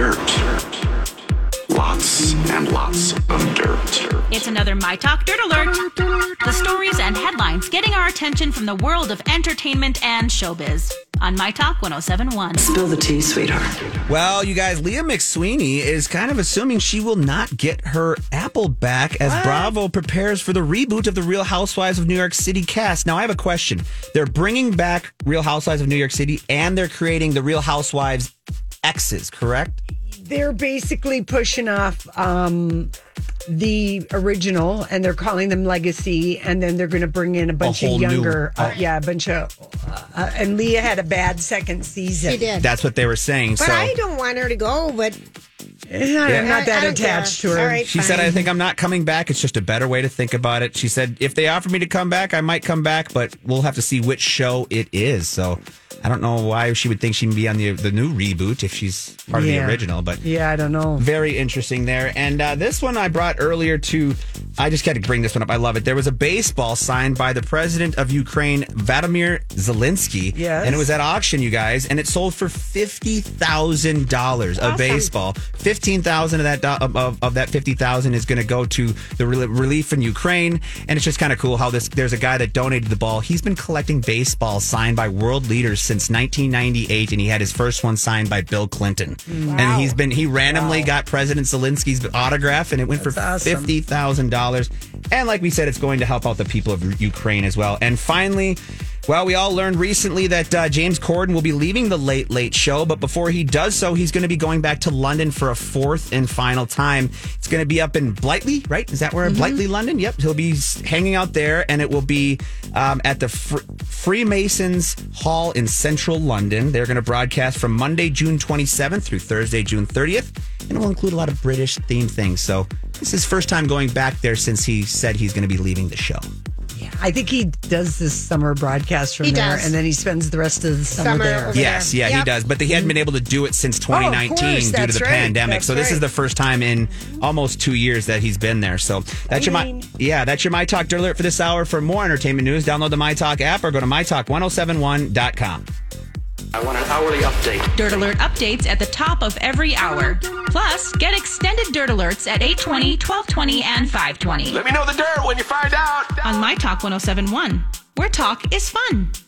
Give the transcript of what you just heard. dirt. Lots and lots of dirt. It's another My Talk Dirt Alert. The stories and headlines getting our attention from the world of entertainment and showbiz. On My Talk 107.1. Spill the tea, sweetheart. Well, you guys, Leah McSweeney is kind of assuming she will not get her Apple back as Bravo prepares for the reboot of the Real Housewives of New York City cast. Now, I have a question. They're bringing back Real Housewives of New York City and they're creating the Real Housewives X's, correct? They're basically pushing off the original, and they're calling them Legacy, and then they're going to bring in a bunch of younger, and Leah had a bad second season. She did. That's what they were saying. But so. I don't want her to go, but... I'm not that attached to her. Right, she said, I think I'm not coming back. It's just a better way to think about it. She said, if they offer me to come back, I might come back, but we'll have to see which show it is. So I don't know why she would think she'd be on the new reboot if she's part of the original. But I don't know. Very interesting there. And this one I brought earlier too. I just had to bring this one up. I love it. There was a baseball signed by the president of Ukraine, Vladimir Zelensky. Yes. And it was at auction, you guys. And it sold for $50,000 a baseball. 15,000 of that 50,000 is going to go to the relief in Ukraine, and it's just kind of cool how there's a guy that donated the ball. He's been collecting baseballs signed by world leaders since 1998, and he had his first one signed by Bill Clinton. Wow. And he randomly got President Zelensky's autograph, and it went for $50,000. And like we said, it's going to help out the people of Ukraine as well. And finally. Well, we all learned recently that James Corden will be leaving the Late Late Show, but before he does so, he's going to be going back to London for a fourth and final time. It's going to be up in Blighty, right? Is that where Blighty, London? Yep, he'll be hanging out there, and it will be at the Freemasons Hall in central London. They're going to broadcast from Monday, June 27th through Thursday, June 30th, and it will include a lot of British-themed things. So this is his first time going back there since he said he's going to be leaving the show. I think he does this summer broadcast from there, and then he spends the rest of the summer there. Yes, yeah, he does. But he hadn't been able to do it since 2019 due to the pandemic. That's so this is the first time in almost 2 years that he's been there. So that's your My Talk Dirt Alert for this hour. For more entertainment news, download the My Talk app or go to mytalk1071.com. I want an hourly update. Dirt Alert updates at the top of every hour. Plus, get extended Dirt Alerts at 8:20, 12:20, and 5:20. Let me know the dirt when you find out. On My Talk 107.1, where talk is fun.